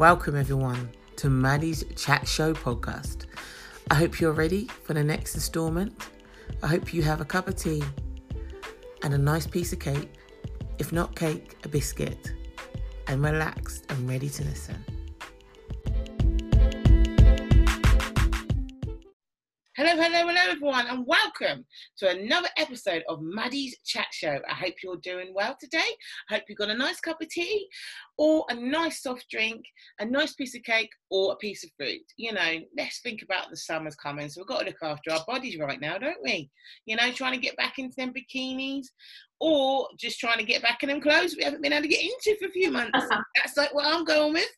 Welcome everyone to Maddie's Chat Show podcast. I hope you're ready for the next instalment. I hope you have a cup of tea and a nice piece of cake, if not cake, a biscuit, and relaxed and ready to listen. Hello everyone, and welcome to another episode of Maddie's Chat Show. I hope you're doing well today. I hope you've got a nice cup of tea or a nice soft drink, a nice piece of cake or a piece of fruit. You know, let's think about the summer's coming. So we've got to look after our bodies right now, don't we? You know, trying to get back into them bikinis or just trying to get back in them clothes we haven't been able to get into for a few months. That's like what I'm going with.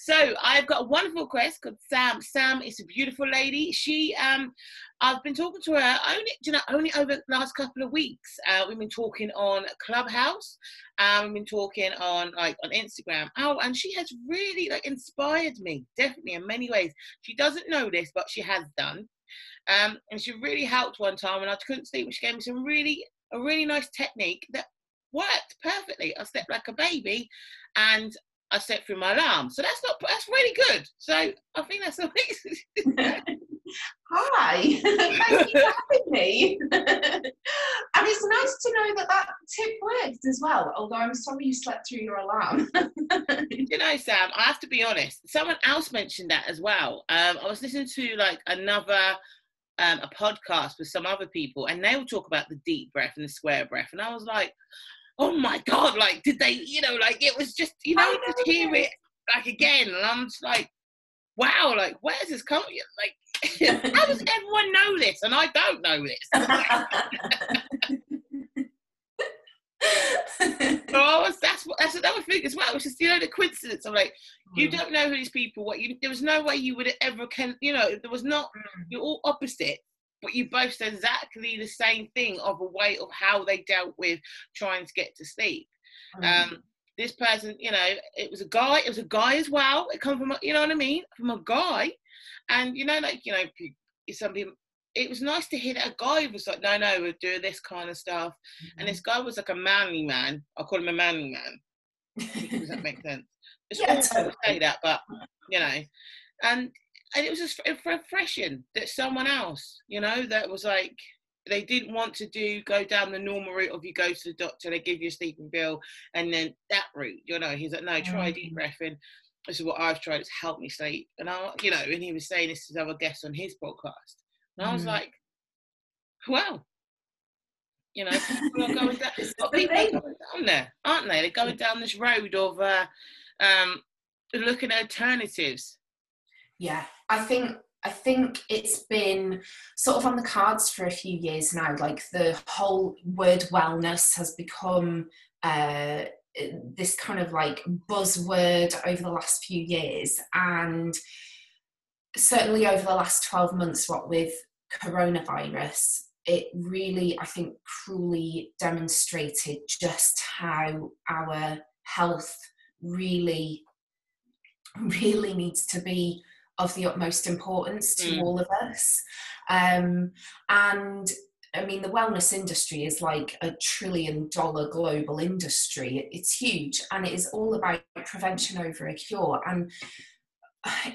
So I've got a wonderful guest called Sam. Sam is a beautiful lady. She, I've been talking to her only over the last couple of weeks. We've been talking on Clubhouse. We've been talking on Instagram. Oh, and she has really inspired me, definitely in many ways. She doesn't know this, but she has done. And she really helped one time, and I couldn't sleep. She gave me a really nice technique that worked perfectly. I slept like a baby, and I set through my alarm. So that's really good. So I think that's amazing. Hi, thank you for having me. And it's nice to know that tip worked as well, although I'm sorry you slept through your alarm. You know, Sam, I have to be honest. Someone else mentioned that as well. I was listening to a podcast with some other people, and they will talk about the deep breath and the square breath. And I was like, oh my God, did they, it was just, just hear it, again, and I'm just wow, where does this come from? How does everyone know this, and I don't know this? Oh, that's another thing as well, which is, the coincidence. I'm you don't know who these people, there was no way you would ever, there was not, you're all opposite. But you both said exactly the same thing of a way of how they dealt with trying to get to sleep. This person, it was a guy. It was a guy as well. It come from, from a guy, and somebody. It was nice to hear that a guy was like, no, we're doing this kind of stuff. Mm-hmm. And this guy was a manly man. I call him a manly man. Does that make sense? It's awful to say that, but And it was just refreshing that someone else, that was they didn't want to go down the normal route of you go to the doctor, they give you a sleeping pill, and then that route, he's like, no, try deep breathing. This is what I've tried, it's helped me sleep. And I, and he was saying this to our guest on his podcast. And I was like, well, people are going down, people are going down there, aren't they? They're going down this road of looking at alternatives. Yeah, I think it's been sort of on the cards for a few years now. The whole word wellness has become this kind of buzzword over the last few years, and certainly over the last 12 months, what with coronavirus, it really, I think, cruelly demonstrated just how our health really needs to be of the utmost importance to all of us. And I mean, the wellness industry is a $1 trillion global industry. It's huge, and it is all about prevention over a cure. And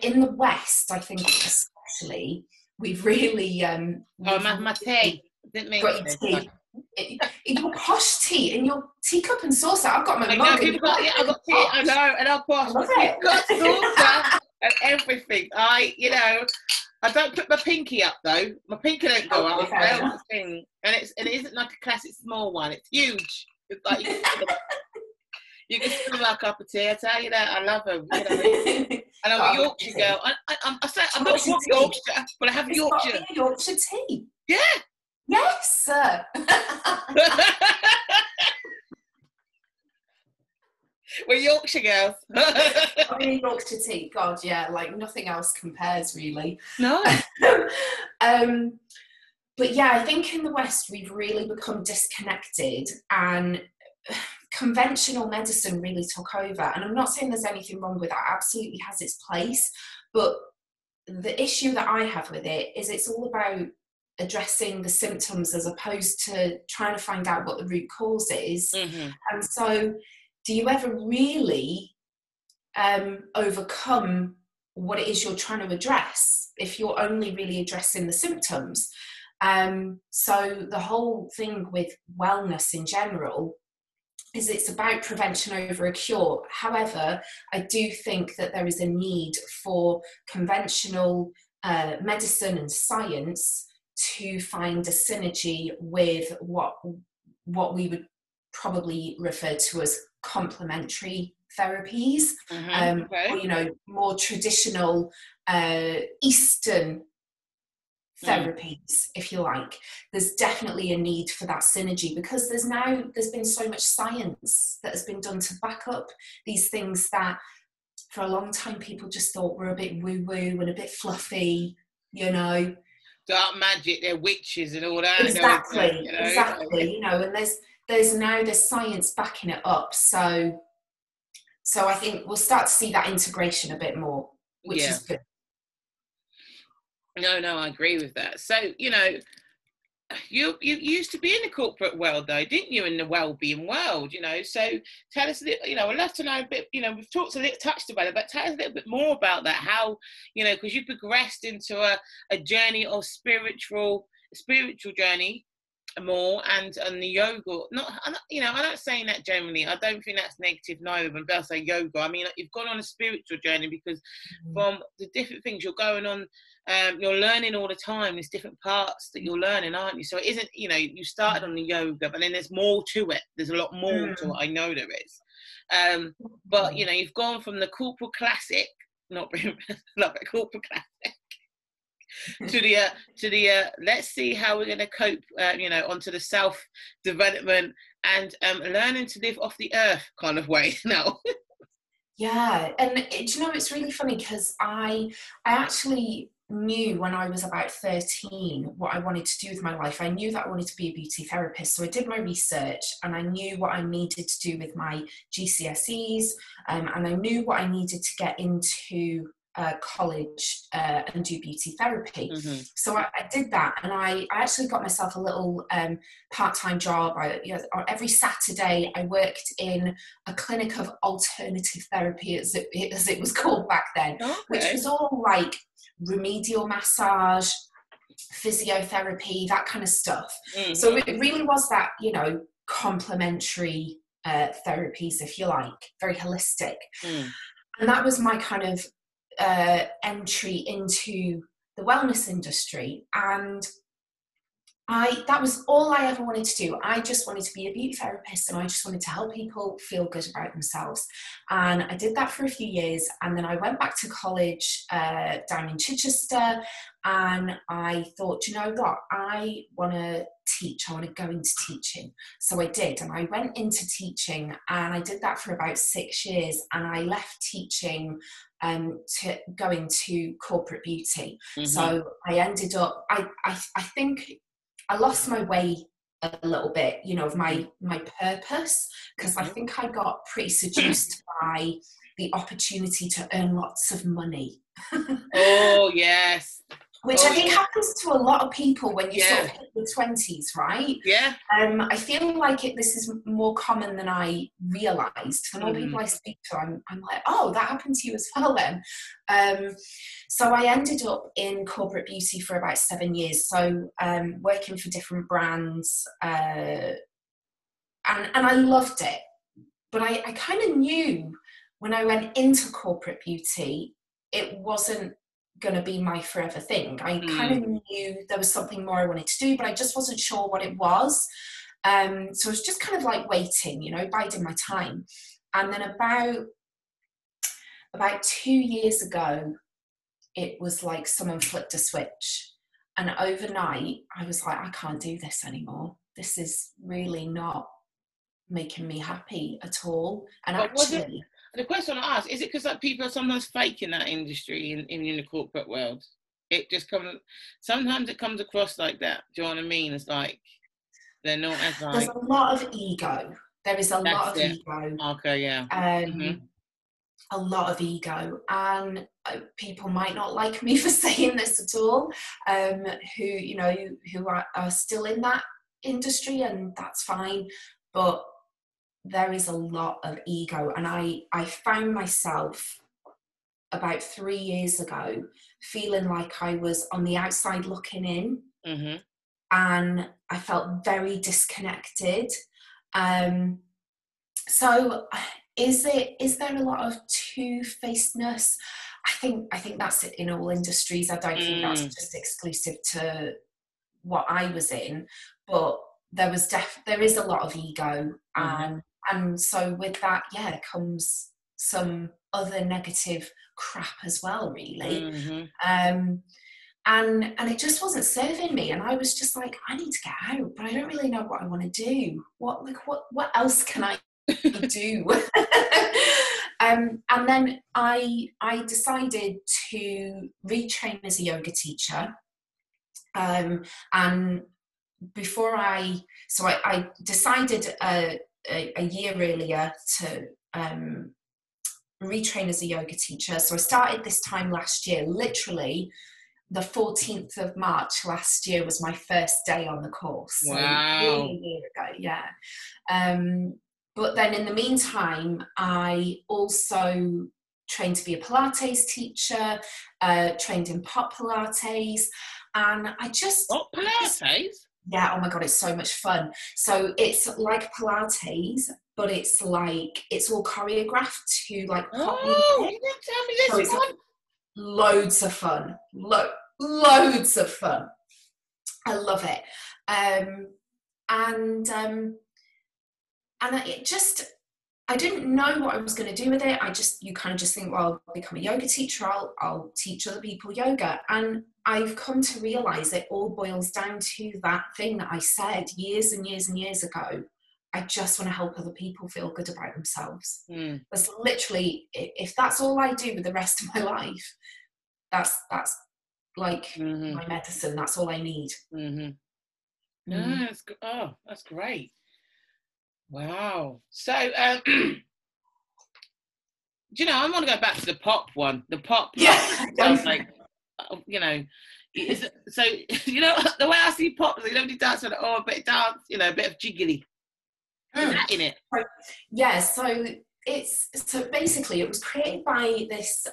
in the West, I think especially, we've really... I'm having my tea. Your posh tea in your teacup and saucer. I've got my mug. I've got tea. I know, and I've got saucer. And everything. I don't put my pinky up though. My pinky don't go up. That's the thing. And it isn't like a classic small one. It's huge. It's you can still like a cup of tea. I tell you that. I love them. And I'm a Yorkshire girl. I'm not from Yorkshire, but I have Yorkshire. Yorkshire tea. Yeah. Yes, sir. We're Yorkshire girls. I mean, Yorkshire tea, God, yeah, nothing else compares, really. No. But yeah, I think in the West we've really become disconnected, and conventional medicine really took over. And I'm not saying there's anything wrong with that; it absolutely has its place. But the issue that I have with it is it's all about addressing the symptoms as opposed to trying to find out what the root cause is. Mm-hmm. And so, do you ever really overcome what it is you're trying to address if you're only really addressing the symptoms. So the whole thing with wellness in general is it's about prevention over a cure. However, I do think that there is a need for conventional medicine and science to find a synergy with what we would probably refer to as complementary therapies, or, you know, more traditional Eastern therapies, if you like. There's definitely a need for that synergy, because there's been so much science that has been done to back up these things that for a long time people just thought were a bit woo-woo and a bit fluffy, you know. Dark magic, they're witches and all that. Exactly, you know? Exactly. You know, and there's science backing it up. So I think we'll start to see that integration a bit more, which is good. No, I agree with that. So, you know, you used to be in the corporate world though, didn't you, in the well-being world, you know, so tell us, you know, I'd love to know a bit, you know, we've touched about it, but tell us a little bit more about that, how, you know, because you progressed into a journey of spiritual journey more and the yoga, I'm not saying that generally, I don't think that's negative neither, but I'll say yoga, I mean, like, you've gone on a spiritual journey because from the different things you're going on, you're learning all the time, there's different parts that you're learning, aren't you? So it isn't, you know, you started on the yoga, but then there's more to it, there's a lot more to it, I know there is, but you know, you've gone from the corporate classic, not being like a corporate classic, to the let's see how we're going to cope, you know, onto the self-development and learning to live off the earth kind of way now. Yeah, and do you know, it's really funny because I actually knew when I was about 13 what I wanted to do with my life. I knew that I wanted to be a beauty therapist, so I did my research and I knew what I needed to do with my GCSEs, and I knew what I needed to get into college and do beauty therapy. So I did that, and I actually got myself a little part-time job. Every Saturday I worked in a clinic of alternative therapy, as it was called back then, which was all like remedial massage, physiotherapy, that kind of stuff. So it really was that, you know, complementary therapies, if you like, very holistic. And that was my kind of entry into the wellness industry, and that was all I ever wanted to do. I just wanted to be a beauty therapist, and I just wanted to help people feel good about themselves. And I did that for a few years, and then I went back to college down in Chichester, and I thought, you know what, I want to teach, I want to go into teaching. So I did, and I went into teaching, and I did that for about 6 years, and I left teaching to go into corporate beauty. So I ended up, I think I lost my way a little bit, you know, of my purpose, because I think I got pretty seduced by the opportunity to earn lots of money. Oh, yes. Which I think happens to a lot of people when you sort of hit your 20s, right? Yeah. I feel like this is more common than I realised. For more people I speak to, I'm like, oh, that happened to you as well then. So I ended up in corporate beauty for about 7 years. So working for different brands, and I loved it. But I kind of knew when I went into corporate beauty, it wasn't going to be my forever thing. I kind of knew there was something more I wanted to do, but I just wasn't sure what it was. So I was just kind of like waiting, you know, biding my time. And then about 2 years ago, it was like someone flipped a switch, and overnight I was like, I can't do this anymore. This is really not making me happy at all. And actually, the question I ask, is it because like people are sometimes faking that industry in the corporate world? It just comes, sometimes it comes across like that. Do you know what I mean? It's like, they're not as like... There's a lot of ego. There is a lot of ego. Okay, yeah. A lot of ego. And people might not like me for saying this at all, who, you know, who are still in that industry, and that's fine. But there is a lot of ego. And I found myself about 3 years ago feeling like I was on the outside looking in. Mm-hmm. And I felt very disconnected. So is there a lot of two-facedness? I think that's it in all industries. I don't think that's just exclusive to what I was in, but there is a lot of ego, and so with that, yeah, comes some other negative crap as well, really. And it just wasn't serving me, and I was just like, I need to get out, but I don't really know what I want to do. What else can I do? And then I decided to retrain as a yoga teacher. And before I decided a year earlier to retrain as a yoga teacher. So I started this time last year. Literally the 14th of March last year was my first day on the course. Wow. So really a year ago, yeah. But then in the meantime, I also trained to be a Pilates teacher, trained in pop Pilates, and I just... Pop Pilates? Yeah, oh my God, it's so much fun. So it's like Pilates, but it's like, it's all choreographed to like pop music. You didn't tell me this one. Like, loads of fun. Loads of fun. I love it. And it just, I didn't know what I was going to do with it. You kind of just think, well, I'll become a yoga teacher. I'll teach other people yoga. And I've come to realize it all boils down to that thing that I said years and years and years ago. I just want to help other people feel good about themselves. That's literally, if that's all I do with the rest of my life, that's like my medicine. That's all I need. That's great. Wow. So, you know, I want to go back to the pop one. The pop. Yeah. Like, you know, so, you know, the way I see pop, you don't do dance, like, oh, a bit of dance, you know, a bit of jiggly. Is that in it? Yeah. So basically, it was created by this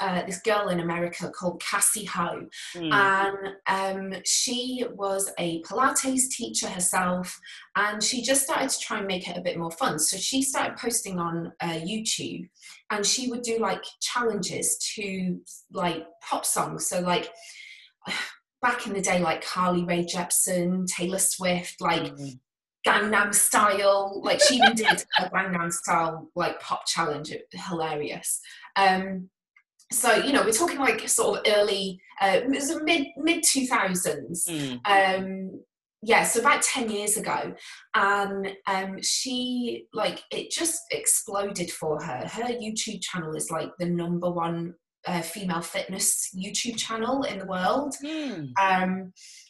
girl in America called Cassie Ho, and she was a Pilates teacher herself, and she just started to try and make it a bit more fun. So she started posting on YouTube, and she would do like challenges to like pop songs. So like back in the day, like Carly Rae Jepsen, Taylor Swift, like. Gangnam Style, like she even did a Gangnam Style like pop challenge. It was hilarious. So you know, we're talking like sort of early, it was mid 2000s. Yeah, so about 10 years ago, and she like it just exploded for her. Her YouTube channel is like the number one female fitness YouTube channel in the world.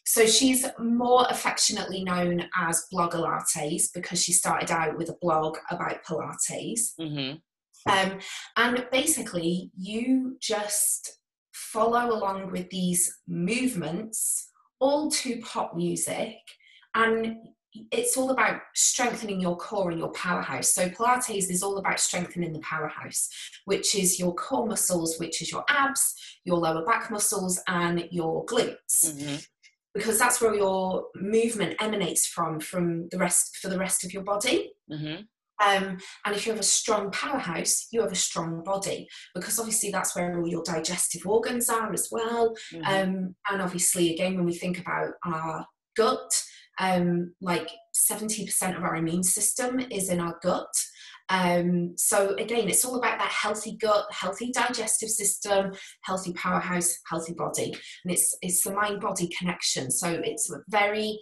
So she's more affectionately known as Blogilates because she started out with a blog about Pilates. And basically you just follow along with these movements, all to pop music, and it's all about strengthening your core and your powerhouse. So Pilates is all about strengthening the powerhouse, which is your core muscles, which is your abs, your lower back muscles, and your glutes, because that's where your movement emanates from the rest, for the rest of your body. And if you have a strong powerhouse, you have a strong body, because obviously that's where all your digestive organs are as well. And obviously, again, when we think about our gut, like 70% of our immune system is in our gut. So again, it's all about that healthy gut, healthy digestive system, healthy powerhouse, healthy body. And it's the mind-body connection. So it's very,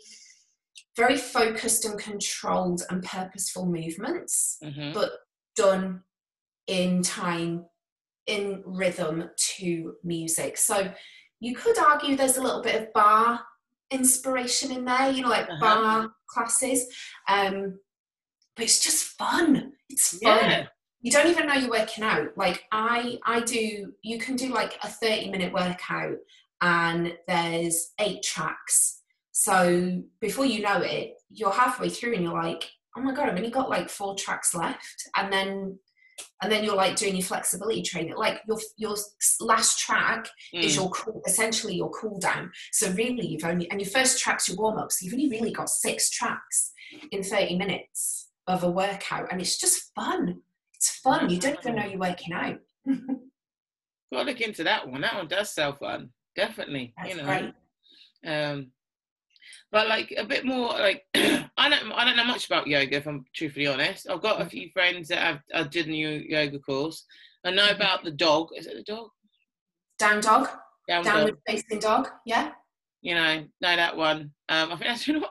very focused and controlled and purposeful movements, but done in time, in rhythm to music. So you could argue there's a little bit of bar inspiration in there, you know, like bar classes, but it's just fun. You don't even know you're working out. Like I do, you can do like a 30-minute workout and there's 8 tracks, so before you know it, you're halfway through and you're like, oh my God, I've only got like 4 tracks left. And then you're like doing your flexibility training. Like your last track is your essentially your cool down. So really you've only, and your first track's your warm up. So you've only really got 6 tracks in 30 minutes of a workout. And it's just fun. It's fun. You don't even know you're working out. Gotta look into that one. That one does sell fun. Definitely. That's right. But like a bit more like I don't know much about yoga, if I'm truthfully honest. I've got a few friends that I did a new yoga course. I know about the dog. Is it the dog? Down dog. Downward facing dog. Yeah. You know that one. I think that's, you know,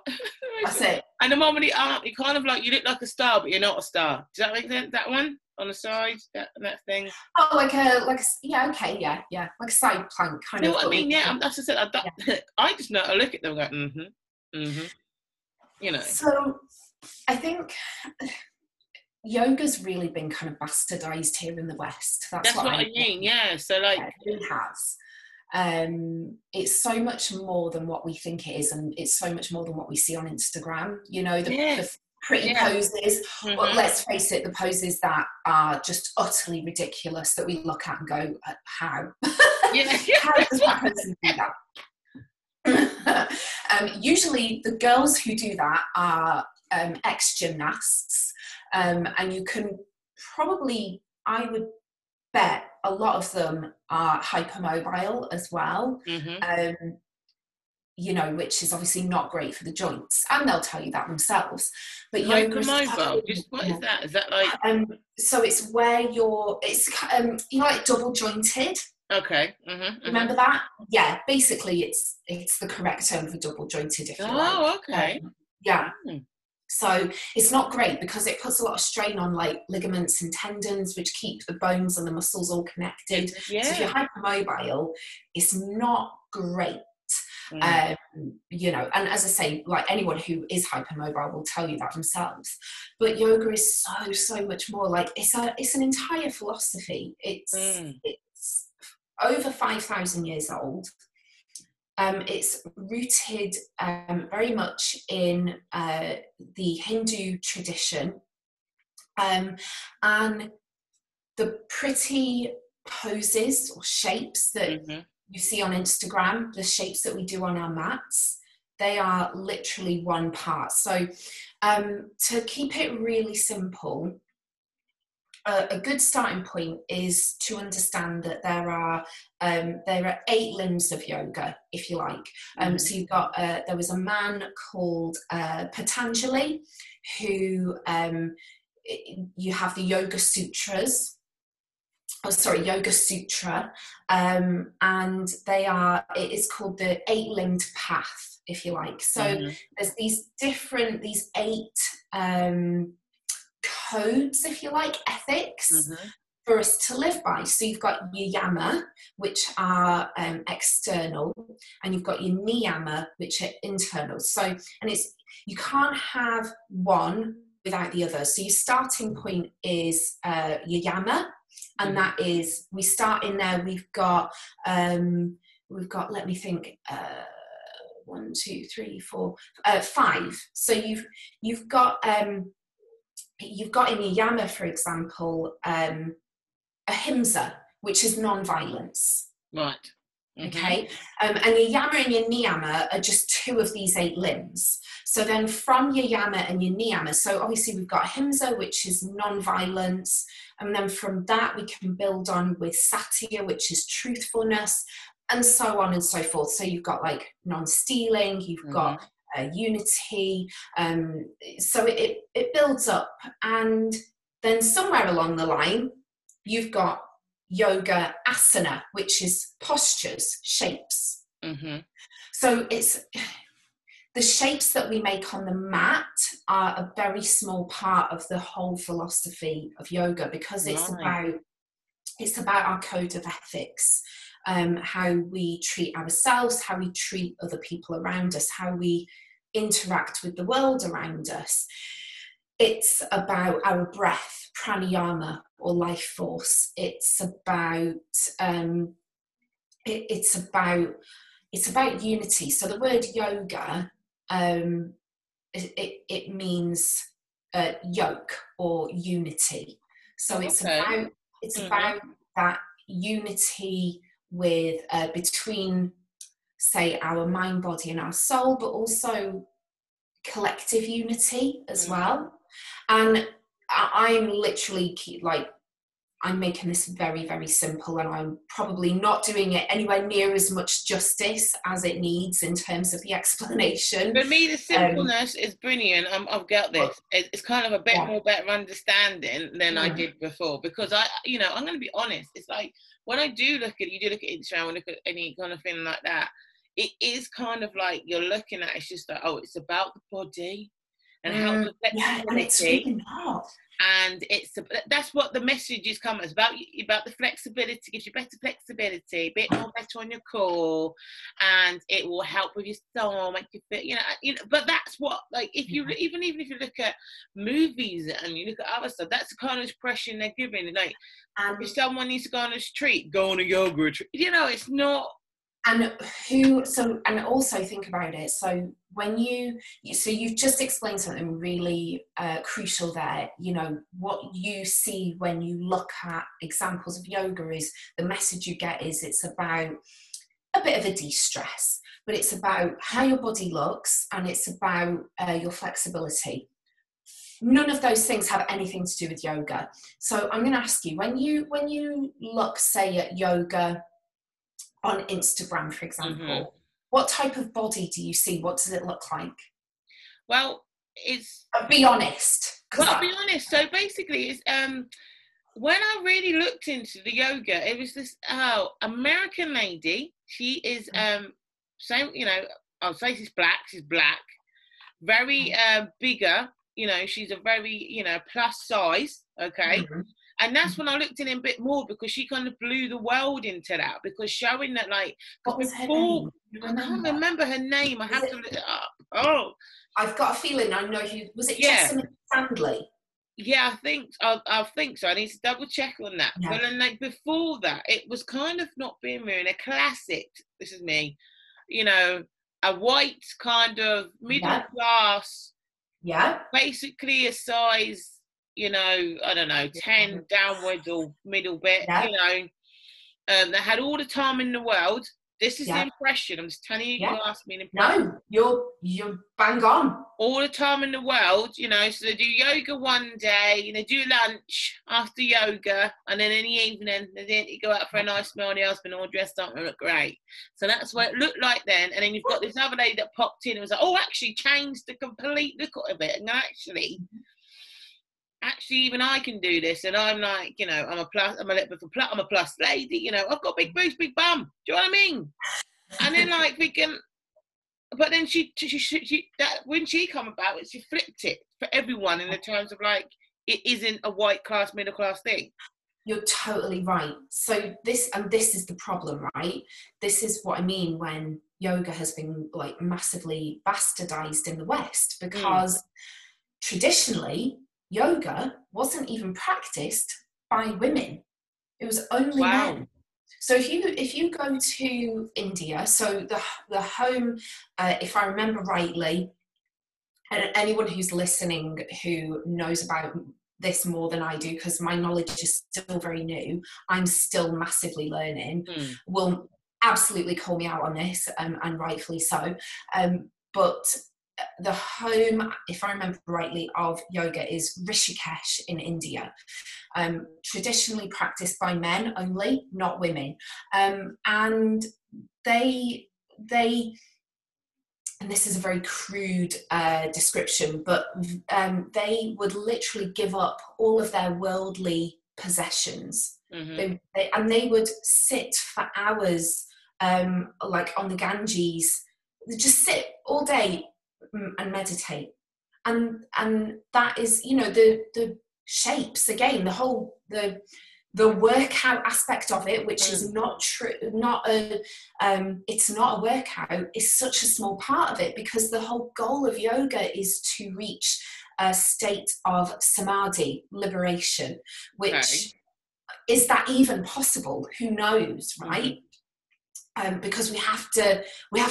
that's it. And the one with the arm, you kind of like, you look like a star, but you're not a star. Does that make sense? That one on the side, that thing. Oh, like a, yeah, okay, yeah, like a side plank kind of. You know what I mean? Yeah, that's just it. I just know. I look at them and go, You know. So, I think yoga's really been kind of bastardized here in the West. That's what I mean. Yeah. So like, it really has. It's so much more than what we think it is, and it's so much more than what we see on Instagram. You know, the pretty poses. Well, let's face it, the poses that are just utterly ridiculous that we look at and go, how? Yeah. How does that person do that? Usually the girls who do that are ex-gymnasts, and you can probably, I would bet, a lot of them are hypermobile as well, you know, which is obviously not great for the joints, and they'll tell you that themselves. But hypermobile, just what is that? Is that like? So it's where you're, it's you know, like double jointed. Okay. Remember that? Yeah. Basically, it's the correct term for double jointed. If you like. Oh, okay. Yeah. So it's not great because it puts a lot of strain on like ligaments and tendons, which keep the bones and the muscles all connected. Yeah. So if you're hypermobile, it's not great. You know, and as I say, like anyone who is hypermobile will tell you that themselves. But yoga is so much more. Like it's an entire philosophy. It's over 5,000 years old. It's rooted very much in the Hindu tradition, and the pretty poses or shapes that you see on Instagram, the shapes that we do on our mats, they are literally one part. So to keep it really simple, a good starting point is to understand that there are 8 limbs of yoga, if you like. So you've got there was a man called Patanjali, who you have the Yoga Sutra, and it is called the 8-limbed path, if you like. So there's these 8. Codes, if you like, ethics for us to live by. So you've got your yama, which are external, and you've got your niyama, which are internal. So, and it's, you can't have one without the other. So your starting point is your yama, and that is, we start in there. We've got. Let me think. 5. So you've got. You've got in your yama, for example, ahimsa, which is non-violence. Right. Okay. And your yama and your niyama are just 2 of these 8 limbs. So then from your yama and your niyama, so obviously we've got ahimsa, which is non-violence. And then from that, we can build on with satya, which is truthfulness, and so on and so forth. So you've got like non-stealing, you've got unity, so it builds up, and then somewhere along the line you've got yoga asana, which is postures, shapes. So it's the shapes that we make on the mat are a very small part of the whole philosophy of yoga, because it's about our code of ethics. How we treat ourselves, how we treat other people around us, how we interact with the world around us. It's about our breath, pranayama or life force. It's about unity. So the word yoga, it means yoke or unity. So it's about about that unity with between, say, our mind, body and our soul, but also collective unity as well. And I'm literally like, I'm making this very, very simple, and I'm probably not doing it anywhere near as much justice as it needs in terms of the explanation. For me, the simpleness is brilliant. I've got this. It's kind of a bit more better understanding than I did before, because I, you know, I'm going to be honest. It's like when I do look at, you do look at Instagram and look at any kind of thing like that, it is kind of like you're looking at, it's just like, oh, it's about the body and how to flexibility. Yeah, and it's really not. And it's that's what the message is coming. It's about the flexibility, gives you better flexibility, a bit more better on your core, and it will help with your soul, make you feel, you know. But that's what, like, if you even if you look at movies and you look at other stuff, that's the kind of impression they're giving. Like, if someone needs to go on a street, go on a yoga retreat. You know, it's not. And who? So, and also think about it. So when you've just explained something really crucial there. You know what you see when you look at examples of yoga is the message you get is it's about a bit of a de-stress, but it's about how your body looks and it's about your flexibility. None of those things have anything to do with yoga. So I'm going to ask you, when you look, say, at yoga on Instagram, for example, what type of body do you see? What does it look like? Well, be honest. I'll be honest. So basically, it's when I really looked into the yoga, it was this American lady. She is I'll say she's black, very bigger, you know, she's a very, you know, plus size, okay. And that's when I looked in a bit more, because she kind of blew the world into that, because showing that, like, what was before, her name? I can't remember her name. I have to look it up. Oh, I've got a feeling I know who. Was it Jessamine Stanley? Yeah, I think so. I need to double check on that. Yeah. But then, like, before that, it was kind of not being really a classic. This is me, you know, a white kind of middle class. Yeah, basically a size, you know, I don't know, 10 downwards or middle bit, you know. They had all the time in the world. This is the impression. I'm just telling you, you asked me an impression. No, you're bang on. All the time in the world, you know. So they do yoga one day, and they do lunch after yoga, and then in the evening, they go out for a nice meal, and the husband all dressed up and look great. So that's what it looked like then. And then you've got this other lady that popped in and was like, oh, actually changed the complete look of it. And actually... Actually, even I can do this, and I'm like, you know, I'm a plus lady, you know, I've got big boobs, big bum. Do you know what I mean? And then, like, but then she when she come about it, she flipped it for everyone in the terms of, like, it isn't a white class, middle class thing. You're totally right. So this is the problem, right? This is what I mean when yoga has been, like, massively bastardized in the West, because traditionally, yoga wasn't even practiced by women. It was only men. So if you go to India, so the home, if I remember rightly, and anyone who's listening who knows about this more than I do, because my knowledge is still very new, I'm still massively learning, will absolutely call me out on this, and rightfully so. But the home, if I remember rightly, of yoga is Rishikesh in India, traditionally practiced by men only, not women, and they and this is a very crude description, but they would literally give up all of their worldly possessions, and they would sit for hours, like on the Ganges, just sit all day and meditate, and that is, you know, the shapes again, the whole the workout aspect of it, which is not true, it's not a workout, is such a small part of it, because the whole goal of yoga is to reach a state of samadhi, liberation, which is that even possible? Who knows, right? because we have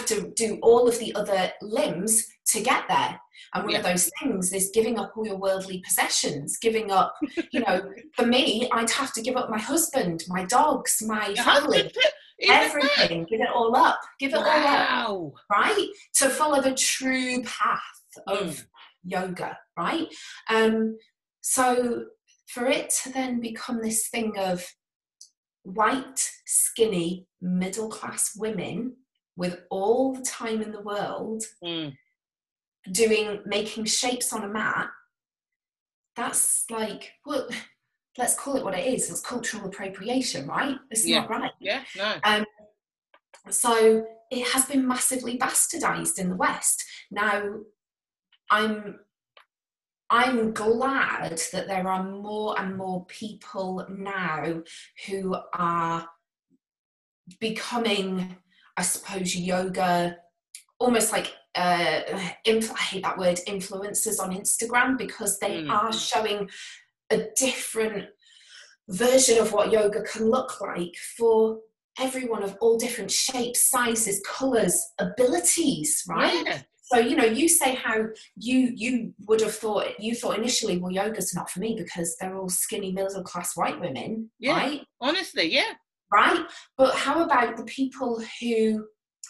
to do all of the other limbs to get there. And one of those things is giving up all your worldly possessions, giving up, you know, for me, I'd have to give up my husband, my dogs, my family, everything, give it all up, right? To follow the true path of yoga, right? So for it to then become this thing of white, skinny, middle-class women with all the time in the world, making shapes on a mat, that's like, well, let's call it what it is. It's cultural appropriation, right? It's not right. Yeah, no. So it has been massively bastardized in the West. Now, I'm glad that there are more and more people now who are becoming, I suppose, yoga, almost like, I hate that word, influencers on Instagram, because they are showing a different version of what yoga can look like for everyone of all different shapes, sizes, colours, abilities, right? Yeah. So, you know, you say how you would have thought, you thought initially, well, yoga's not for me because they're all skinny, middle-class white women, right? Honestly, right? But how about the people who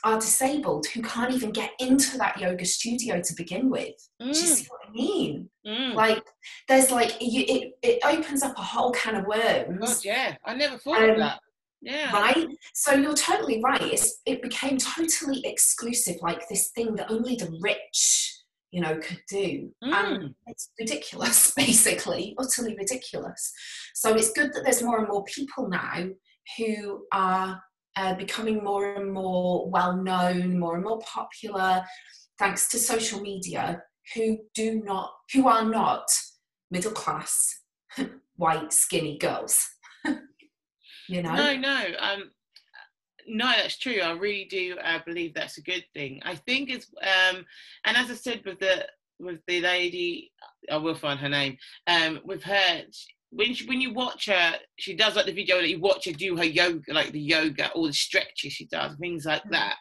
are disabled, who can't even get into that yoga studio to begin with? Do you see what I mean? Like, there's like, it opens up a whole can of worms. God, yeah, I never thought of that. Yeah. Right? So you're totally right. It became totally exclusive, like this thing that only the rich, you know, could do. And it's ridiculous, basically, utterly ridiculous. So it's good that there's more and more people now who are becoming more and more well-known, more and more popular, thanks to social media, who are not middle-class, white, skinny girls, you know? No, that's true. I really do believe that's a good thing. I think it's, and as I said with the lady, I will find her name, with her, when you watch her, she does like the video that you watch her do her yoga, like the yoga, all the stretches she does, things like that.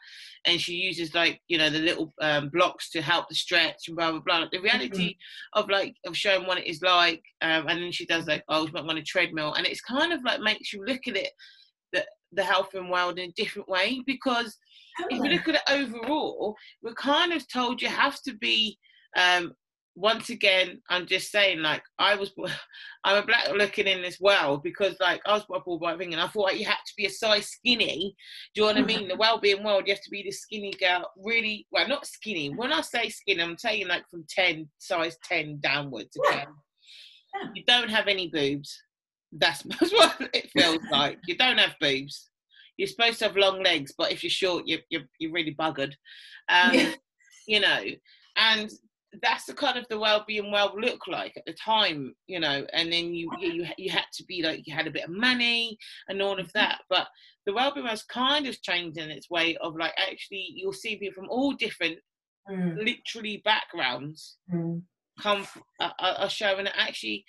And she uses, like, you know, the little blocks to help the stretch and blah, blah, blah. The reality of showing what it is like. And then she does, like, oh, she might want a treadmill. And it's kind of like makes you look at it, the health and world, in a different way. Because if you look at it overall, we're kind of told you have to be, once again, I'm just saying, like, I'm a black looking in this world, because, like, I was brought up all white thing, and I thought, like, you had to be a size skinny. Do you know what I mean? The wellbeing world, you have to be this skinny girl, really. Well, not skinny. When I say skinny, I'm saying, like, from size 10 downwards. Again. Yeah. You don't have any boobs. That's what it feels like. You don't have boobs. You're supposed to have long legs, but if you're short, you're really buggered. You know, and that's the kind of the well-being world looked like at the time, you know. And then you had to be like, you had a bit of money and all of that. But the well-being has kind of changed in its way of, like, actually you'll see people from all different literally backgrounds come are showing that actually,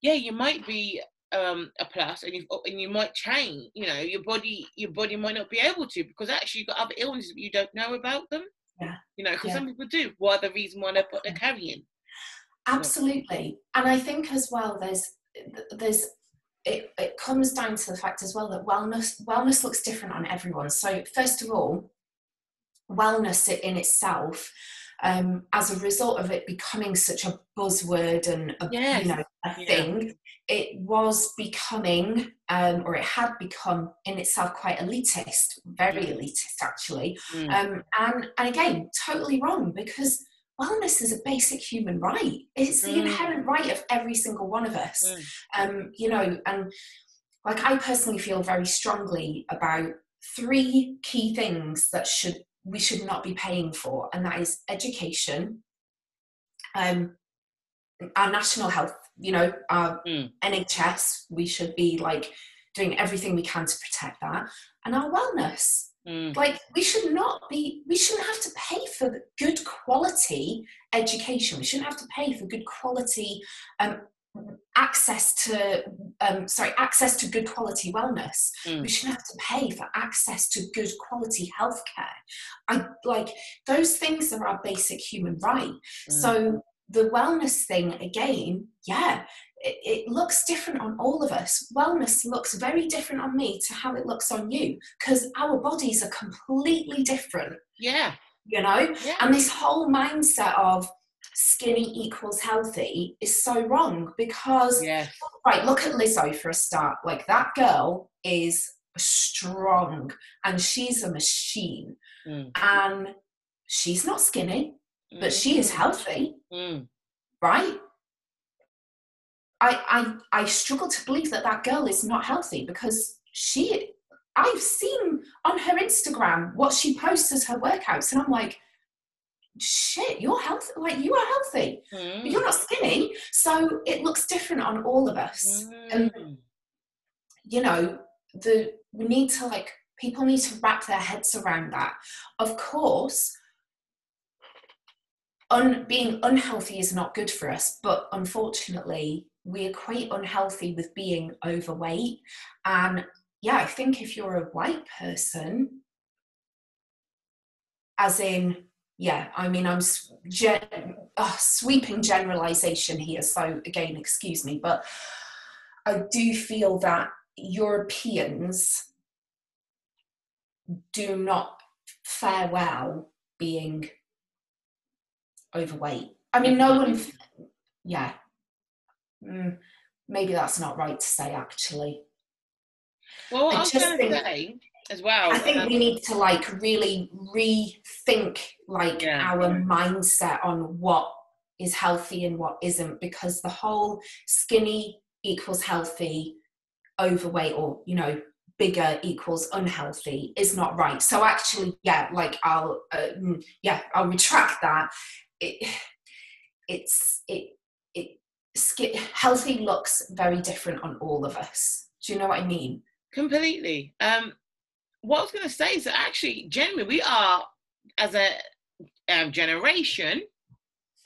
yeah, you might be a plus, and you might change, you know, your body might not be able to, because actually you've got other illnesses but you don't know about them. Yeah. You know, because some people do. Why the reason why they're carrying? Absolutely, and I think as well, there's it comes down to the fact as well that wellness looks different on everyone. So first of all, wellness in itself, as a result of it becoming such a buzzword and a thing, it was becoming, or it had become in itself, quite elitist, very elitist actually. And again, totally wrong, because wellness is a basic human right. It's the inherent right of every single one of us. You know, and like, I personally feel very strongly about three key things that we should not be paying for, and that is education, our national health, you know, our NHS, we should be, like, doing everything we can to protect that, and our wellness. Like, we shouldn't have to pay for good quality education. We shouldn't have to pay for good quality access to good quality wellness. We shouldn't have to pay for access to good quality healthcare. Those things are our basic human right. So the wellness thing, again, it looks different on all of us. Wellness looks very different on me to how it looks on you, because our bodies are completely different. And this whole mindset of skinny equals healthy is so wrong, because right, look at Lizzo for a start. Like, that girl is strong and she's a machine, and she's not skinny, but she is healthy, right? I struggle to believe that that girl is not healthy, because I've seen on her Instagram what she posts as her workouts, and I'm like, shit, you're healthy. Like, you are healthy, but you're not skinny. So it looks different on all of us. And people need to wrap their heads around that. Of course, being unhealthy is not good for us, but unfortunately we equate unhealthy with being overweight. And I think if you're a white person, as in, I'm sweeping generalization here, so again, excuse me, but I do feel that Europeans do not fare well being overweight. I mean, no one, maybe that's not right to say, actually. Well, what I was going to say as well, I think we need to really rethink our mindset on what is healthy and what isn't, because the whole skinny equals healthy, overweight or bigger equals unhealthy is not right. So actually, I'll retract that. Healthy looks very different on all of us. Do you know what I mean? Completely. What I was going to say is that actually, generally, we are, as a generation,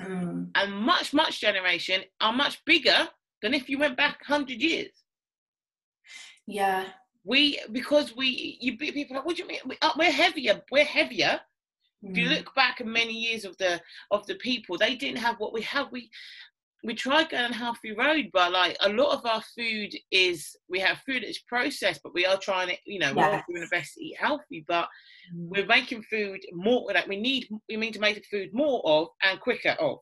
a much generation, are much bigger than if you went back 100 years. Yeah. People are like, what do you mean? We're heavier. Mm. If you look back at many years of the people, they didn't have what we have. We tried going healthy road, but a lot of our food we have food that's processed, but we are trying to, we're all doing the best to eat healthy, but we're making food more, we need to make the food more of and quicker of.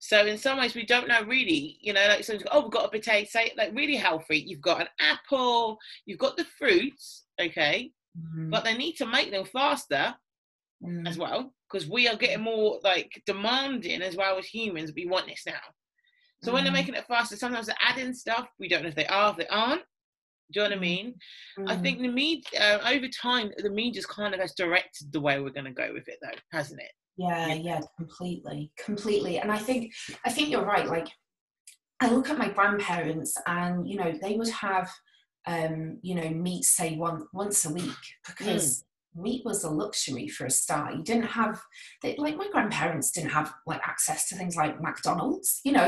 So in some ways we don't know really, someone's we've got a potato, really healthy. You've got an apple, you've got the fruits, okay, but they need to make them faster as well, because we are getting more demanding as well as humans. We want this now, so when they're making it faster, sometimes they're adding stuff. We don't know if they aren't. Do you know what I mean? I think the media, over time, the media just kind of has directed the way we're going to go with it, though, hasn't it? Completely. And I think you're right. I look at my grandparents, and they would have meat, say, once a week, because meat was a luxury for a start. You didn't have, my grandparents didn't have access to things like McDonald's. They were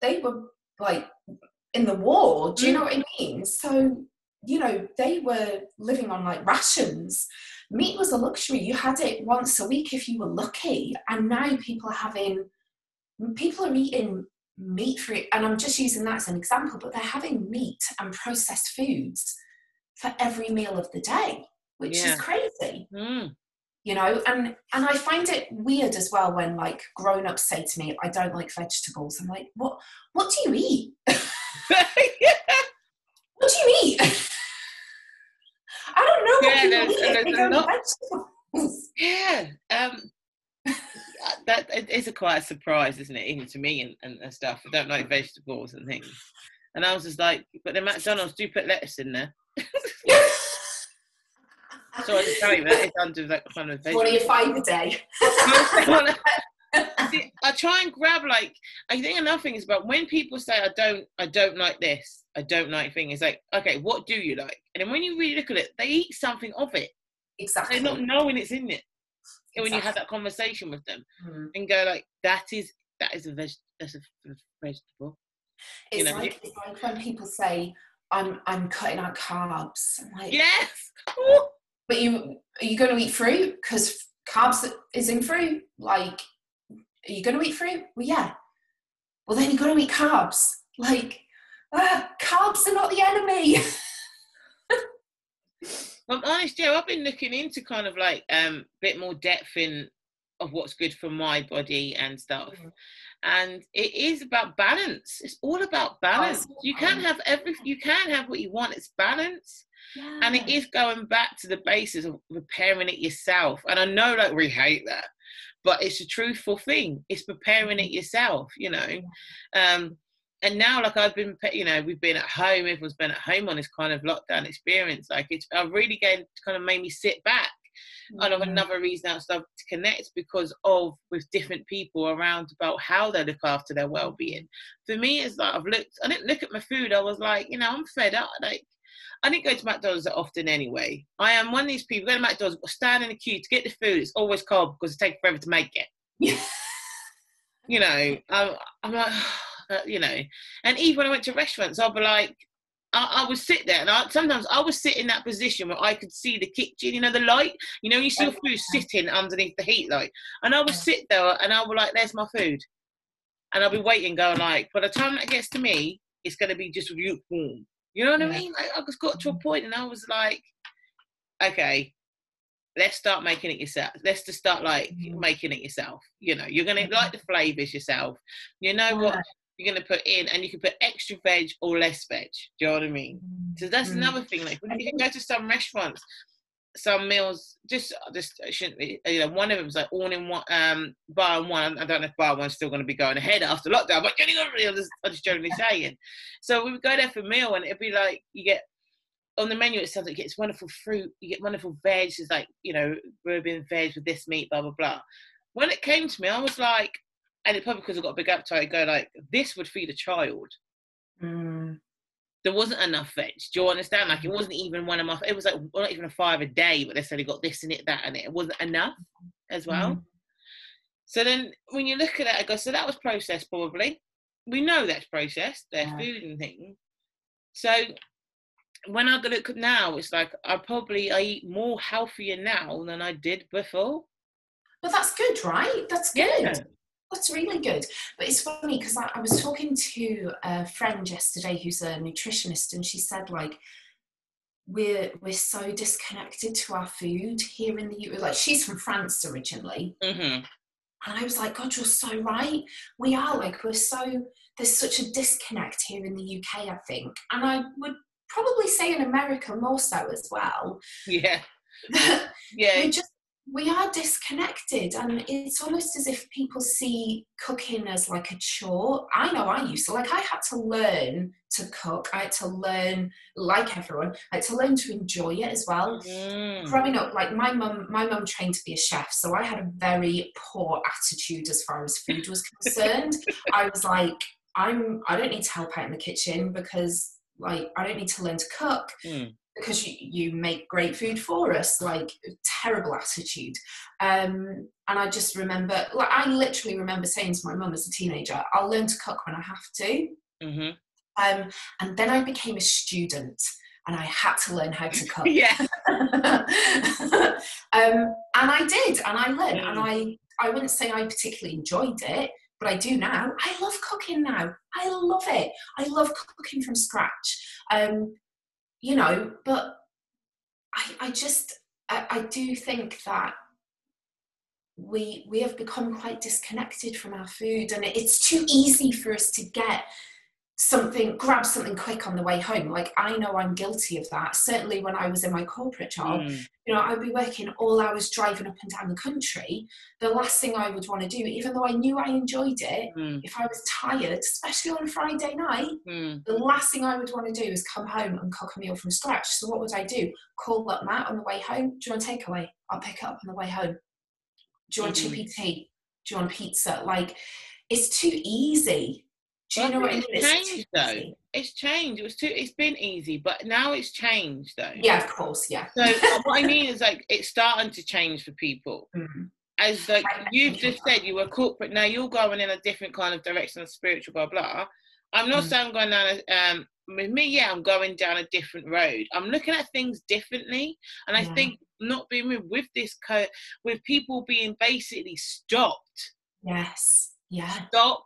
they were in the war. Do you know what I mean? So they were living on rations. Meat was a luxury. You had it once a week if you were lucky. And now people are eating meat free, and I'm just using that as an example, but they're having meat and processed foods for every meal of the day, which is crazy. And I find it weird as well when grown-ups say to me, I don't like vegetables. I'm like, what do you eat? What do you eat? I don't know what people eat. Vegetables. That is quite a surprise, isn't it, even to me and stuff. I don't like vegetables and things, and I was just like, but the McDonald's do put lettuce in there. So I just tell you that it's under kind of vegetables. What do you find a day? I try and grab I think another thing is about when people say I don't like this, I don't like things, it's okay, what do you like? And then when you really look at it, they eat something of it. Exactly. They're not knowing it's in it. And when you have that conversation with them and go like, that's a vegetable. It's, you know? It's like when people say, I'm cutting out carbs. I'm like, yes. But are you going to eat fruit? Because carbs is in fruit. Like, are you going to eat fruit? Well, yeah. Well, then you're going to eat carbs. Like, carbs are not the enemy. I'm honest, yeah, I've been looking into kind of like bit more depth in of what's good for my body and stuff. And it is about balance. It's all about balance. You can have everything, you can have what you want. It's balance. Yeah. And it is going back to the basis of preparing it yourself. And I know, like, we hate that, but it's a truthful thing. It's preparing it yourself, you know. And now, like, I've been, you know, we've been at home, everyone's been at home on this kind of lockdown experience. Like, I really kind of made me sit back. And another reason I started to connect because of with different people around about how they look after their well-being. For me, it's like I didn't look at my food. I was like, you know, I'm fed up. Like, I didn't go to McDonald's that often anyway. I am one of these people, go to McDonald's, stand in the queue to get the food. It's always cold because it takes forever to make it. You know, I'm like, you know. And even when I went to restaurants, I'll be like, I would sit there, and sometimes I would sit in that position where I could see the kitchen, you know, the light. You know, you see your food sitting underneath the heat light. And I would sit there, and I would like, there's my food. And I'll be waiting, going like, by the time that gets to me, it's going to be just lukewarm. You know what I mean? Like, I just got to a point, and I was like, okay, let's start making it yourself. Let's just start, like, making it yourself. You know, you're going to like the flavours yourself. You know what you're going to put in, and you can put extra veg or less veg. Do you know what I mean? So that's another thing. Like, when you can go to some restaurants, some meals, just shouldn't be, you know, one of them is like all in one, bar and one. I don't know if bar one's still going to be going ahead after lockdown, but I'm just generally saying. So we would go there for a meal, and it'd be like, you get on the menu, it sounds like it's wonderful fruit, you get wonderful veg, it's like, you know, Reuben veg with this meat, blah, blah, blah. When it came to me, I was like, and it's probably because I've got a big appetite, go like, this would feed a child. There wasn't enough veg. Do you understand? Like, it wasn't even one of my, it was like, well, not even a 5 a day, but they said they got this and it, that and it. It wasn't enough as well. So then when you look at it, I go, so that was processed probably. We know that's processed, their food and things. So when I look now, it's like, I eat more healthier now than I did before. Well, that's good, right? That's good. Yeah. That's really good. But it's funny because I was talking to a friend yesterday who's a nutritionist, and she said, like, we're so disconnected to our food here in the UK. Like, she's from France originally. And I was like, God, you're so right. We are, like, there's such a disconnect here in the UK, I think. And I would probably say in America more so as well. Yeah. We are disconnected, and it's almost as if people see cooking as like a chore. I know I used to, like, I had to learn to cook. I had to learn, like everyone, I had to learn to enjoy it as well. Growing up, like, my mum trained to be a chef, so I had a very poor attitude as far as food was concerned. I was like, I don't need to help out in the kitchen because, like, I don't need to learn to cook. Because you make great food for us, like, terrible attitude. And I just remember, like, I literally remember saying to my mum as a teenager, I'll learn to cook when I have to. And then I became a student, and I had to learn how to cook. And I did, and I learned, and I wouldn't say I particularly enjoyed it, but I do now. I love cooking now. I love it. I love cooking from scratch. You know, but I do think that we have become quite disconnected from our food, and it's too easy for us to grab something quick on the way home. Like, I know I'm guilty of that. Certainly when I was in my corporate job, you know, I'd be working all hours driving up and down the country. The last thing I would want to do, even though I knew I enjoyed it, if I was tired, especially on Friday night, the last thing I would want to do is come home and cook a meal from scratch. So what would I do? Call up Matt on the way home. Do you want a takeaway? I'll pick it up on the way home. Do you want chippy tea? Do you want pizza? Like, it's too easy. Do you know what I mean? It's changed. It's been easy, but now it's changed though. Yeah, of course. Yeah. So what I mean is, like, it's starting to change for people. as like you've just said, you were corporate. Now you're going in a different kind of direction, spiritual, blah, blah. I'm not saying I'm going down with me, I'm going down a different road. I'm looking at things differently. And I think not being with this with people being basically stopped. Yes. Yeah. Stop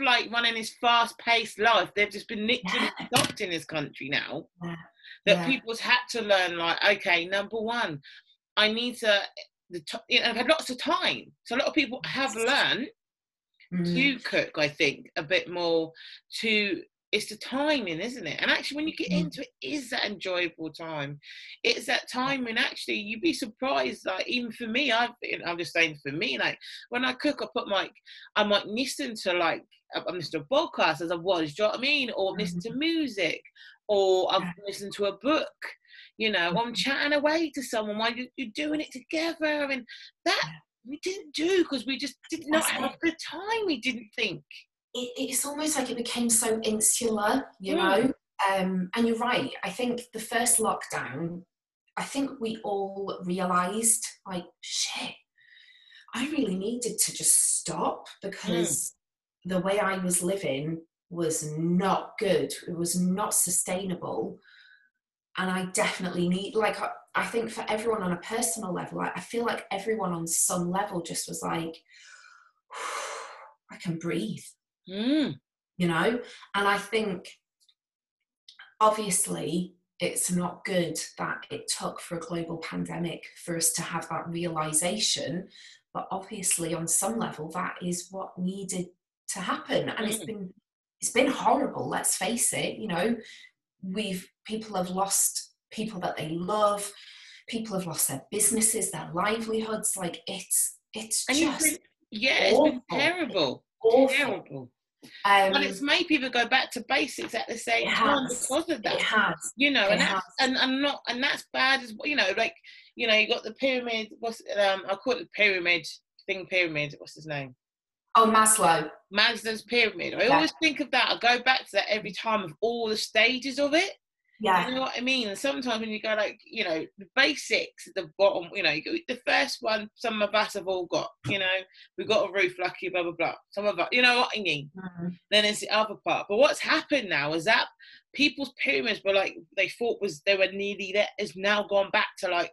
like running this fast paced life. They've just been literally stopped in this country now. Yeah. That people's had to learn, like, okay, number one, I need to, I've had lots of time. So a lot of people have learned to cook, I think, a bit more to, it's the timing, isn't it? And actually when you get into it, is that enjoyable time? It's that time when actually you'd be surprised, like even for me, I'm just saying for me, like when I cook, I put my, I might listen to like, I'm listening to a podcast as I was, do you know what I mean? Or listen to music, or I've listened to a book, you know, I'm chatting away to someone while you're doing it together. And that we didn't do because we just did not have the time, we didn't think. It's almost like it became so insular, you know. And you're right. I think the first lockdown, I think we all realised, like, shit, I really needed to just stop because the way I was living was not good. It was not sustainable. And I definitely need, like, I think for everyone on a personal level, I feel like everyone on some level just was like, I can breathe. You know, and I think obviously it's not good that it took for a global pandemic for us to have that realization, but obviously on some level that is what needed to happen. And it's been horrible, let's face it, you know. People have lost people that they love, people have lost their businesses, their livelihoods, like it's and just awful. It's been terrible. Awful. But it's made people go back to basics at the same time because of that. It has, you know, and that's bad as well. You know, like, you know, you got the pyramid. What's I call it the pyramid. What's his name? Oh, Maslow. Maslow's pyramid. I always think of that. I go back to that every time of all the stages of it. Yeah, you know what I mean. And sometimes when you go like, you know, the basics at the bottom, you know, you go, the first one. Some of us have all got, you know, we got a roof, lucky, blah blah blah. Some of us, you know what I mean. Then it's the other part. But what's happened now is that people's pyramids were like they thought was they were nearly there is now gone back to like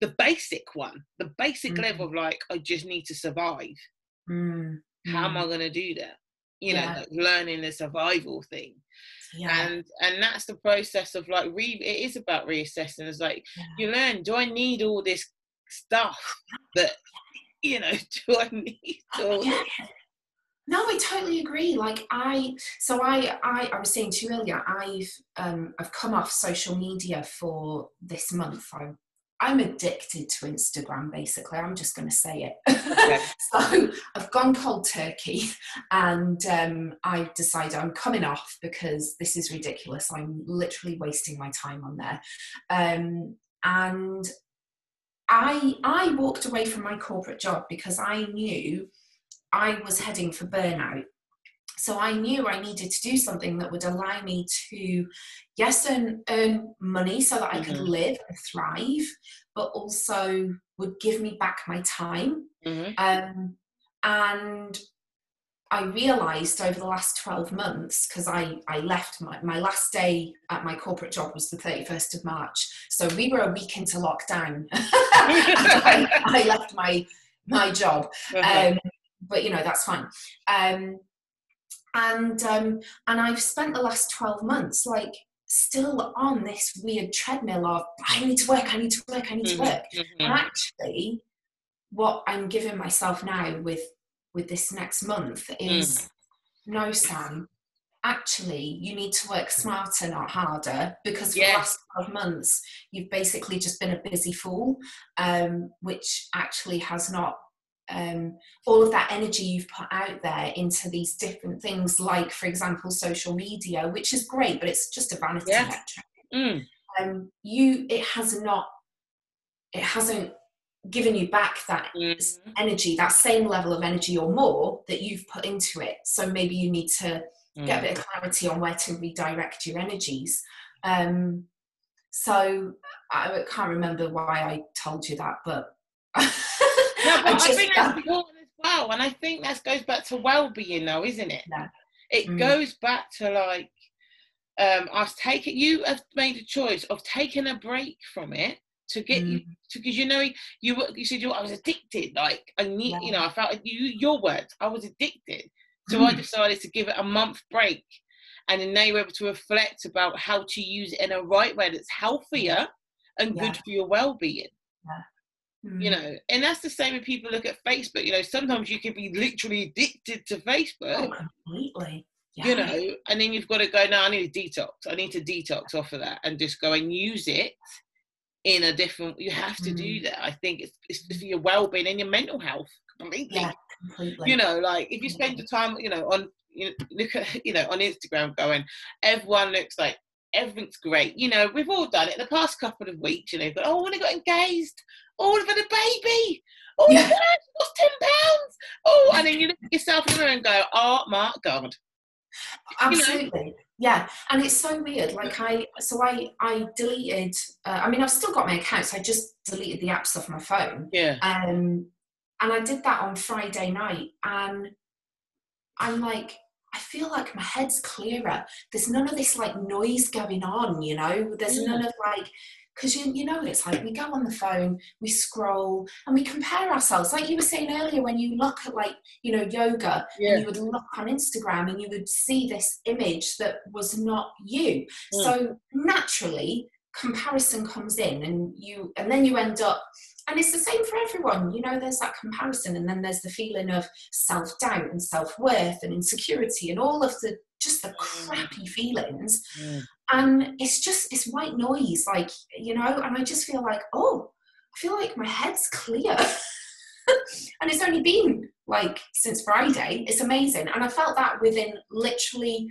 the basic one, the basic level of like I just need to survive. How am I going to do that? You know, like learning the survival thing. And that's the process of like it is about reassessing. It's like you learn, do I need all this stuff that, you know, do I need all this? No, I totally agree. Like I was saying to you earlier, I've come off social media for this month. I'm addicted to Instagram, basically. I'm just going to say it. Okay. So I've gone cold turkey and I've decided I'm coming off because this is ridiculous. I'm literally wasting my time on there. And I walked away from my corporate job because I knew I was heading for burnout. So I knew I needed to do something that would allow me to, earn money so that I could live and thrive, but also would give me back my time. And I realised over the last 12 months, because I left, my last day at my corporate job was the 31st of March. So we were a week into lockdown. I left my job. But, you know, that's fine. And I've spent the last 12 months like still on this weird treadmill of I need to work. And actually what I'm giving myself now with this next month is no, Sam, actually you need to work smarter, not harder, because for the last 12 months you've basically just been a busy fool, which actually has not all of that energy you've put out there into these different things, like, for example, social media, which is great, but it's just a vanity metric. It hasn't given you back that energy, that same level of energy or more that you've put into it. So maybe you need to get a bit of clarity on where to redirect your energies. So I can't remember why I told you that, but I think that's important as well, and I think that goes back to well-being though, isn't it? Yeah. It goes back to like you have made a choice of taking a break from it to get you, because you know you said I was addicted, like I need, you know, I felt your words, I was addicted, so I decided to give it a month break, and then now you're able to reflect about how to use it in a right way that's healthier and good for your well-being. You know, and that's the same when people look at Facebook. You know, sometimes you can be literally addicted to Facebook. Oh, completely. Yeah. You know, and then you've got to go, no, I need a detox. I need to detox off of that and just go and use it in a different, you have to do that. I think it's for your well-being and your mental health completely. Yeah, completely. You know, like if you spend your time, you know, on, you know, look at, you know, on Instagram going, everyone looks like, everything's great, you know, we've all done it in the past couple of weeks, you know, but oh, when I got engaged, oh, I've had a baby, oh, I've lost 10 pounds, oh, and then you look at yourself in the mirror and go, oh my God. Absolutely, you know? Yeah, and it's so weird, like I deleted, I mean, I've still got my accounts, I just deleted the apps off my phone, and I did that on Friday night, and I'm like, I feel like my head's clearer. There's none of this like noise going on, you know, there's none of like, because you know what it's like, we go on the phone, we scroll and we compare ourselves. Like you were saying earlier, when you look at like, you know, yoga, and you would look on Instagram and you would see this image that was not you. So naturally comparison comes in and then you end up, and it's the same for everyone, you know, there's that comparison, and then there's the feeling of self-doubt and self-worth and insecurity and all of the, just the crappy feelings. And it's just, it's white noise, like, you know, and I just feel like, oh, I feel like my head's clear. And it's only been like since Friday. It's amazing. And I felt that within literally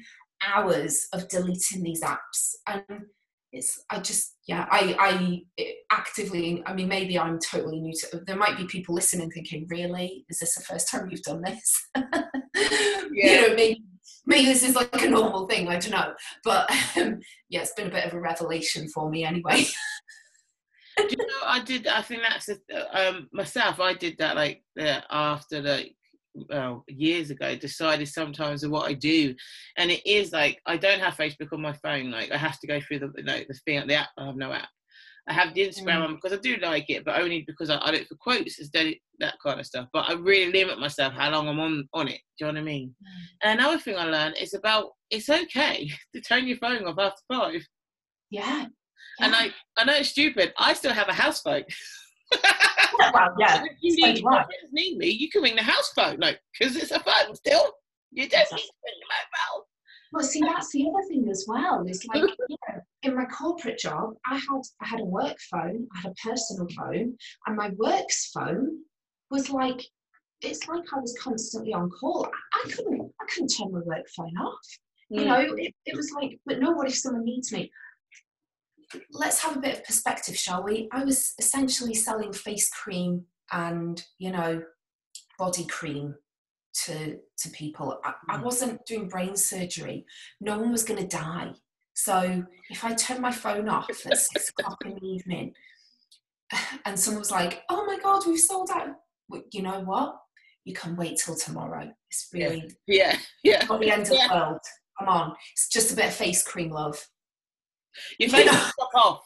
hours of deleting these apps. And it's, I just, yeah, I actively, I mean, maybe I'm totally new to, there might be people listening thinking, really, is this the first time you've done this? You know, maybe this is like a normal thing, I don't know, but yeah, it's been a bit of a revelation for me anyway. Do you know, I think that's myself, I did that like after the, well, years ago, decided sometimes of what I do, and it is like I don't have Facebook on my phone. Like I have to go through the thing, the app. I have no app. I have the Instagram on because I do like it, but only because I look for quotes instead, that kind of stuff. But I really limit myself how long I'm on it. Do you know what I mean? And another thing I learned is about it's okay to turn your phone off after 5. Yeah. And I know it's stupid. I still have a house phone. Well, yeah. If you need me, you can ring the house phone, like, because it's a phone still. You don't need to ring the mobile. Well, see, that's the other thing as well. It's like, you know, in my corporate job, I had a work phone, I had a personal phone, and my work's phone was like, it's like I was constantly on call. I couldn't turn my work phone off. You know, it was like, but no, what if someone needs me? Let's have a bit of perspective, shall we? I was essentially selling face cream and, you know, body cream to people. I wasn't doing brain surgery. No one was going to die. So if I turned my phone off at 6 o'clock in the evening and someone was like, oh my God, we've sold out. Well, you know what? You can wait till tomorrow. It's really, not the end of the world. Come on. It's just a bit of face cream, love. Your face stuck off.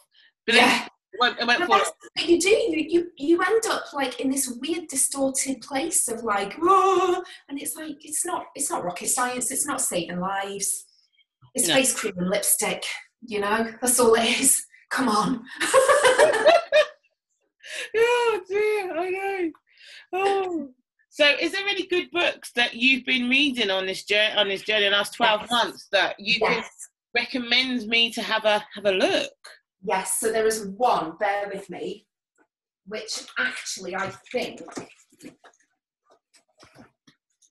But it went forward. That's what you do. You end up like in this weird distorted place of like, whoa, and it's like it's not rocket science, it's not saving lives. It's face cream and lipstick, you know, that's all it is. Come on. Oh dear, I know. Oh. So is there any good books that you've been reading on this journey in the last 12 months that you can recommends me to have a look? Yes, so there is one, bear with me, which actually I think,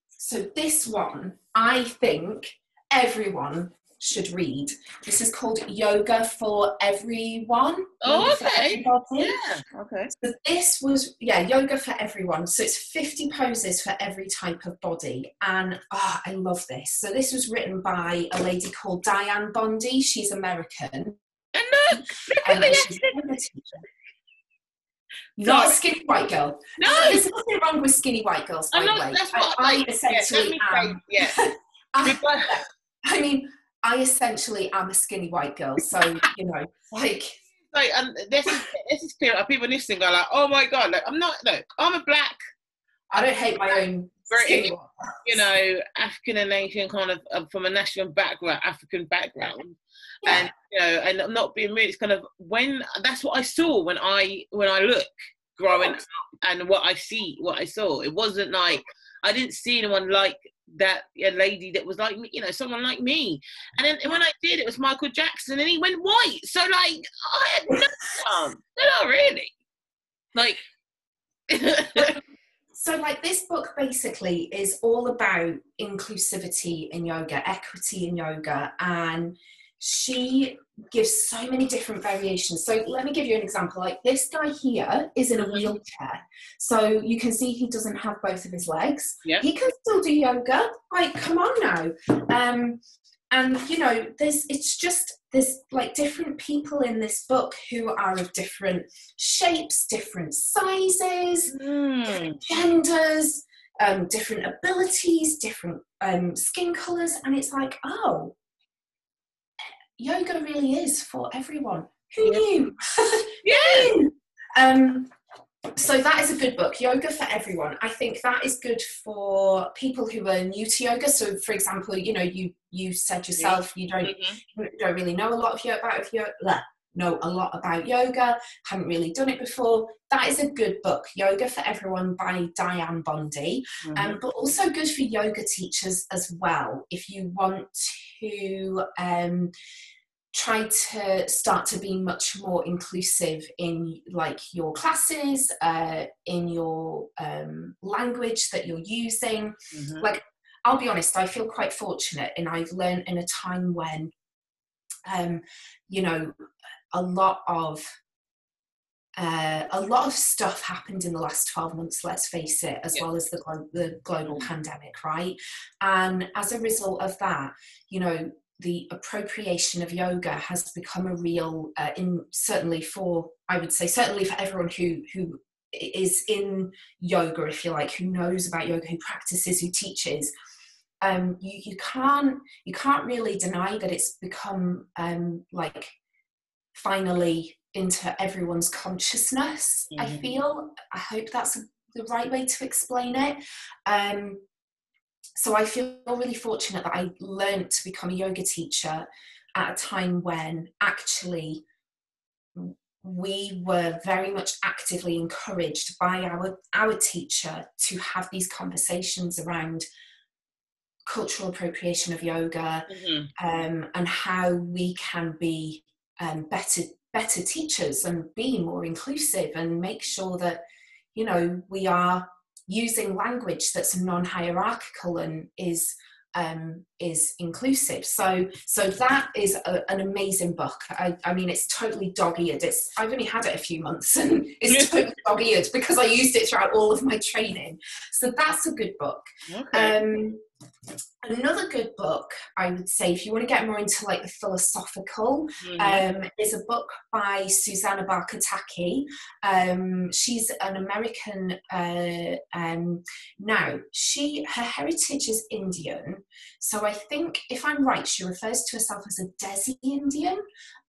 so this one I think everyone should read. This is called Yoga for Everyone. Oh, okay. Yeah, okay. So this was, Yoga for Everyone. So it's 50 poses for every type of body. And I love this. So this was written by a lady called Diane Bondy. She's American. And look at the Not a skinny white girl. No, there's nothing wrong with skinny white girls. By the way, I essentially am. I mean, I essentially am a skinny white girl. So you know, like, and this is clear. People listening are like, oh my god, like I'm not. Look, I'm a black. I don't hate my own. British, you know, African and Asian kind of from a national background, African background, yeah. And you know, and not being rude. It's kind of when that's what I saw when I look growing up and what I saw. It wasn't like I didn't see anyone like that, a lady that was like me, you know, someone like me. And then when I did, it was Michael Jackson, and he went white. So like I had no chance. Not really. Like. So like this book basically is all about inclusivity in yoga, equity in yoga, and she gives so many different variations. So let me give you an example. Like this guy here is in a wheelchair. So you can see he doesn't have both of his legs. Yep. He can still do yoga. Like, come on now. And you know, there's like different people in this book who are of different shapes, different sizes, different genders, different abilities, different skin colours. And it's like, oh, yoga really is for everyone. Who knew? So that is a good book, Yoga for Everyone. I think that is good for people who are new to yoga. So, for example, you know, you said yourself you don't really know a lot about yoga, haven't really done it before. That is a good book, Yoga for Everyone by Diane Bondy, but also good for yoga teachers as well if you want to. Try to start to be much more inclusive in like your classes, in your language that you're using. Like, I'll be honest, I feel quite fortunate, and I've learned in a time when, you know, a lot of stuff happened in the last 12 months, let's face it, as well as the global pandemic, right? And as a result of that, you know, the appropriation of yoga has become a real, certainly for everyone who is in yoga, if you like, who knows about yoga, who practices, who teaches. You can't really deny that it's become like finally into everyone's consciousness. I hope that's the right way to explain it. So I feel really fortunate that I learned to become a yoga teacher at a time when actually we were very much actively encouraged by our teacher to have these conversations around cultural appropriation of yoga, and how we can be better teachers and be more inclusive and make sure that, you know, we are using language that's non-hierarchical and is inclusive. So that is an amazing book. I mean, it's totally dog-eared. I've only had it a few months, and it's totally dog-eared because I used it throughout all of my training. So that's a good book. Another good book, I would say, if you want to get more into like the philosophical, is a book by Susanna Barkataki. She's an American. Now, her heritage is Indian, so I think, if I'm right, she refers to herself as a Desi Indian,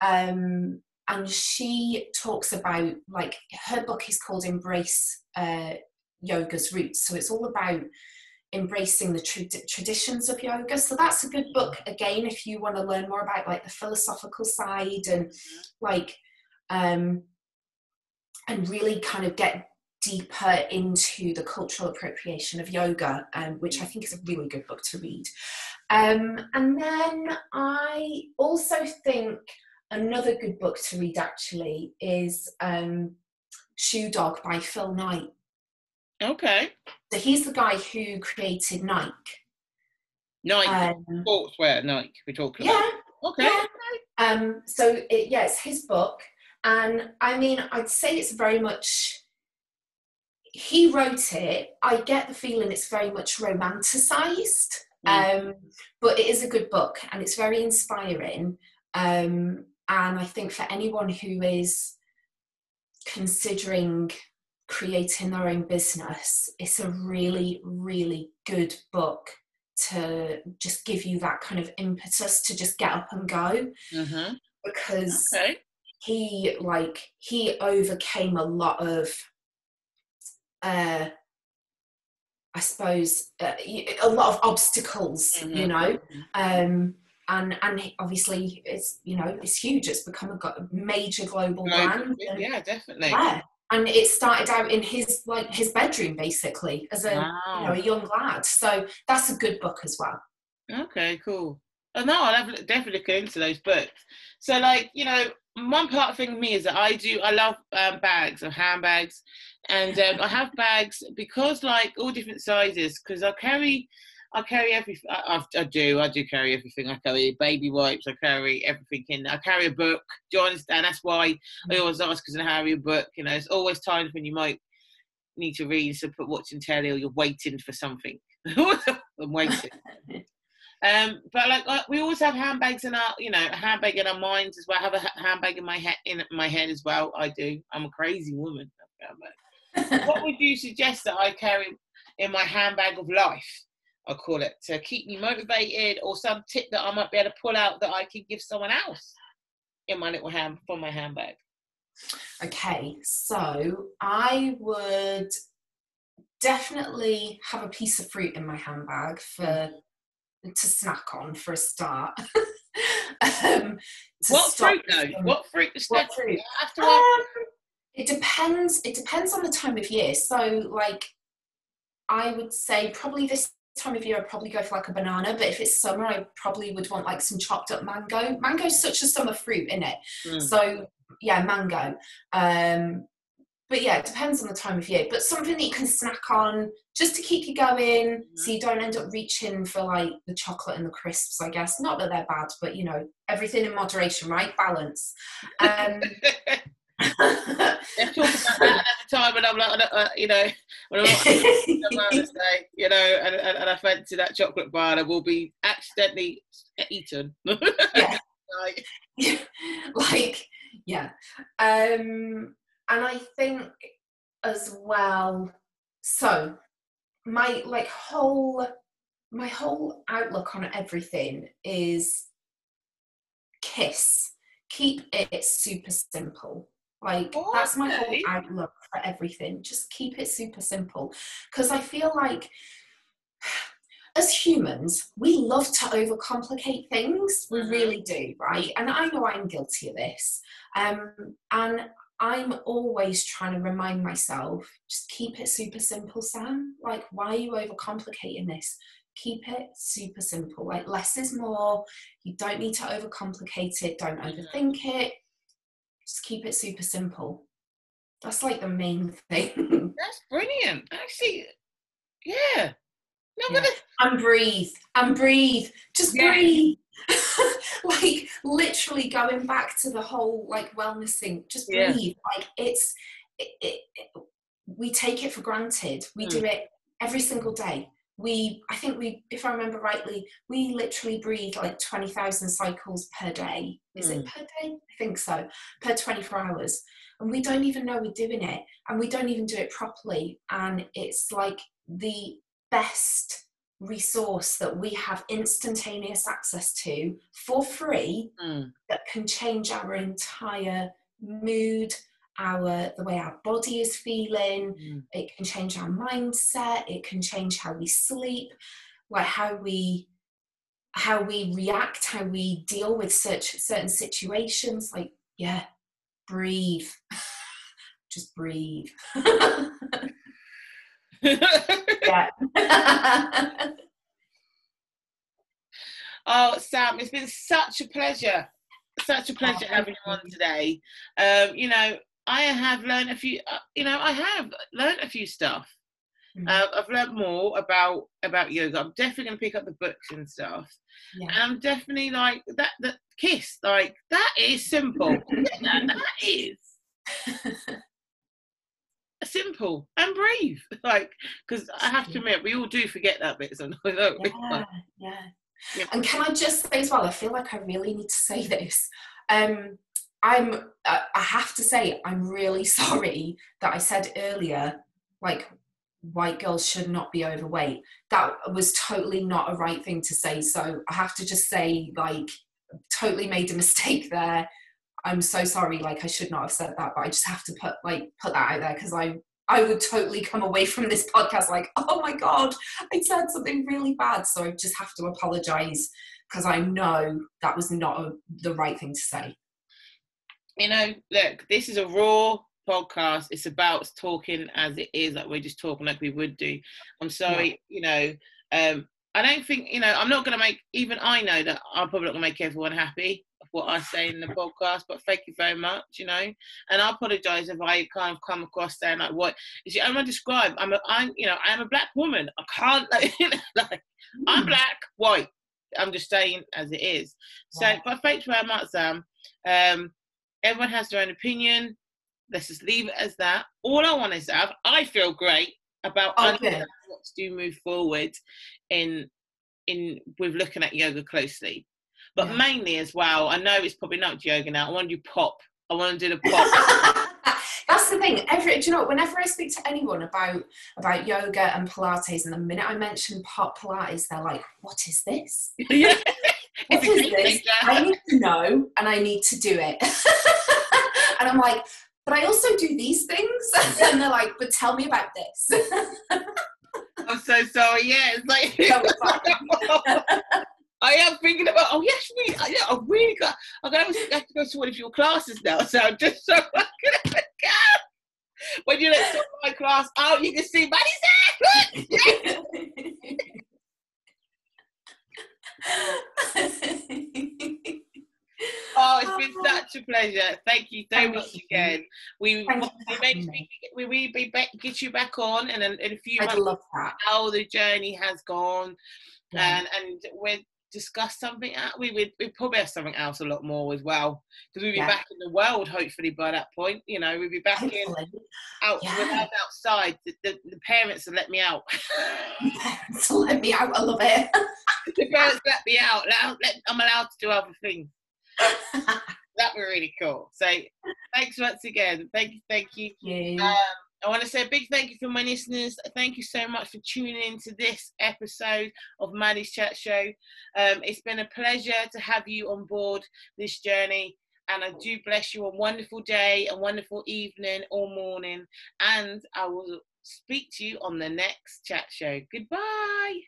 and she talks about, like, her book is called Embrace Yoga's Roots, so it's all about embracing the traditions of yoga. So that's a good book, again, if you want to learn more about like the philosophical side and like and really kind of get deeper into the cultural appropriation of yoga, which I think is a really good book to read. And then I also think another good book to read actually is Shoe Dog by Phil Knight. Okay. So he's the guy who created Nike. Sportswear Nike, we're talking about. Yeah. Okay. Yeah. So, it's his book. And I mean, I'd say it's very much, he wrote it. I get the feeling it's very much romanticized. But it is a good book and it's very inspiring. And I think for anyone who is considering creating their own business, it's a really, really good book to just give you that kind of impetus to just get up and go. Mm-hmm. Because okay. he overcame a lot of, I suppose, a lot of obstacles, mm-hmm. you know, and obviously it's, you know, it's huge. It's become a major global brand. Yeah, definitely. Yeah. And it started out in his bedroom, basically, as a wow. you know, a young lad. So that's a good book as well. Okay, cool. And now I'll definitely look into those books. So, like, you know, one part thing for me is that I love bags or handbags, and I have bags because, like, all different sizes, because I carry everything. I do carry everything. I carry baby wipes. I carry everything in. I carry a book. Do you understand? That's why I always ask, because I carry a book. You know, there's always times when you might need to read, so put watching telly, or you're waiting for something. I'm waiting. But like we always have handbags in our, you know, a handbag in our minds as well. I have a handbag in my head as well. I do. I'm a crazy woman. What would you suggest that I carry in my handbag of life? I call it, to keep me motivated, or some tip that I might be able to pull out that I can give someone else in my little hand, from my handbag. Okay, so I would definitely have a piece of fruit in my handbag to snack on for a start. What fruit to snack on after? It depends on the time of year. So, like, I would say probably this time of year I'd probably go for like a banana, but if it's summer I probably would want like some chopped up mango. Mango's such a summer fruit, isn't it? So yeah, mango. But yeah, it depends on the time of year, but something that you can snack on just to keep you going, so you don't end up reaching for like the chocolate and the crisps, I guess. Not that they're bad, but you know, everything in moderation, right? Balance. They've talked about that at the time, and I'm like, you know, when I'm on Mother's Day, you know, and I fancy that chocolate bar, and I will be accidentally eaten. Yeah. Yeah. And I think as well, so my whole outlook on everything is keep it super simple. Like, okay. That's my whole outlook for everything. Just keep it super simple. Because I feel like as humans, we love to overcomplicate things. We really do, right? And I know I'm guilty of this. And I'm always trying to remind myself, just keep it super simple, Sam. Like, why are you overcomplicating this? Keep it super simple. Like, less is more. You don't need to overcomplicate it. Don't overthink it. Just keep it super simple. That's like the main thing. That's brilliant. Actually, yeah. And breathe. Just breathe. Like, literally going back to the whole like wellness thing. Just breathe. Like, we take it for granted. We do it every single day. If I remember rightly, we literally breathe like 20,000 cycles per day. Is it per day? I think so. Per 24 hours. And we don't even know we're doing it. And we don't even do it properly. And it's like the best resource that we have instantaneous access to for free that can change our entire mood, the way our body is feeling. It can change our mindset. It can change how we sleep, like how we react, how we deal with certain situations. Like, yeah, breathe. Just breathe. Yeah. Oh, Sam, it's been such a pleasure having you on today. You know, I have learned a few. Stuff. I've learned more about yoga. I'm definitely going to pick up the books and stuff. Yeah. And I'm definitely like that. The kiss, like, that is simple. that is simple. And breathe, like, because I have to admit, we all do forget that bit sometimes. Yeah. And can I just say as well, I feel like I really need to say this. I have to say, I'm really sorry that I said earlier, like, white girls should not be overweight. That was totally not a right thing to say. So I have to just say, like, totally made a mistake there. I'm so sorry. Like, I should not have said that, but I just have to put that out there, because I would totally come away from this podcast like, oh my God, I said something really bad. So I just have to apologize, because I know that was not the right thing to say. You know, look, this is a raw podcast. It's about talking as it is, like we're just talking like we would do. I'm sorry, yeah. I don't think, I'm not going to make, even I know that I'm probably not going to make everyone happy with what I say in the podcast, but thank you very much, and I apologise if I kind of come across saying like, what, is I'm going to describe, I'm a black woman. I can't, I'm black, white. I'm just saying as it is. Wow. So, but thank you very much, Sam. Everyone has their own opinion. Let's just leave it as that. All I want is that I feel great about understanding what to do, move forward in with looking at yoga closely, but mainly as well. I know it's probably not yoga now. I want to do pop. I want to do the pop. That's the thing. Whenever I speak to anyone about yoga and Pilates, and the minute I mention pop Pilates, they're like, "What is this? What is this? I need to know, and I need to do it." And I'm like, but I also do these things. And they're like, but tell me about this. I'm so sorry. Yeah, it's like, I am thinking about, oh yes, I really got, I'm going to have to go to one of your classes now. So I'm just so fucking when you look at my class, oh, you can see Maddie's there. Oh, it's been such a pleasure. Thank you so much again. Get you back on in a few months, how the journey has gone, and we'll discuss something. We probably have something else a lot more as well, because we'll be back in the world hopefully by that point. We'll be back hopefully. Outside. The parents have let me out. I love it. The parents let me out. I'm allowed to do other things. That were really cool. So thanks once again. Thank you. I want to say a big thank you for my listeners. Thank you so much for tuning in to this episode of Maddie's Chat Show. It's been a pleasure to have you on board this journey, and I do bless you a wonderful day, a wonderful evening or morning, and I will speak to you on the next chat show. Goodbye.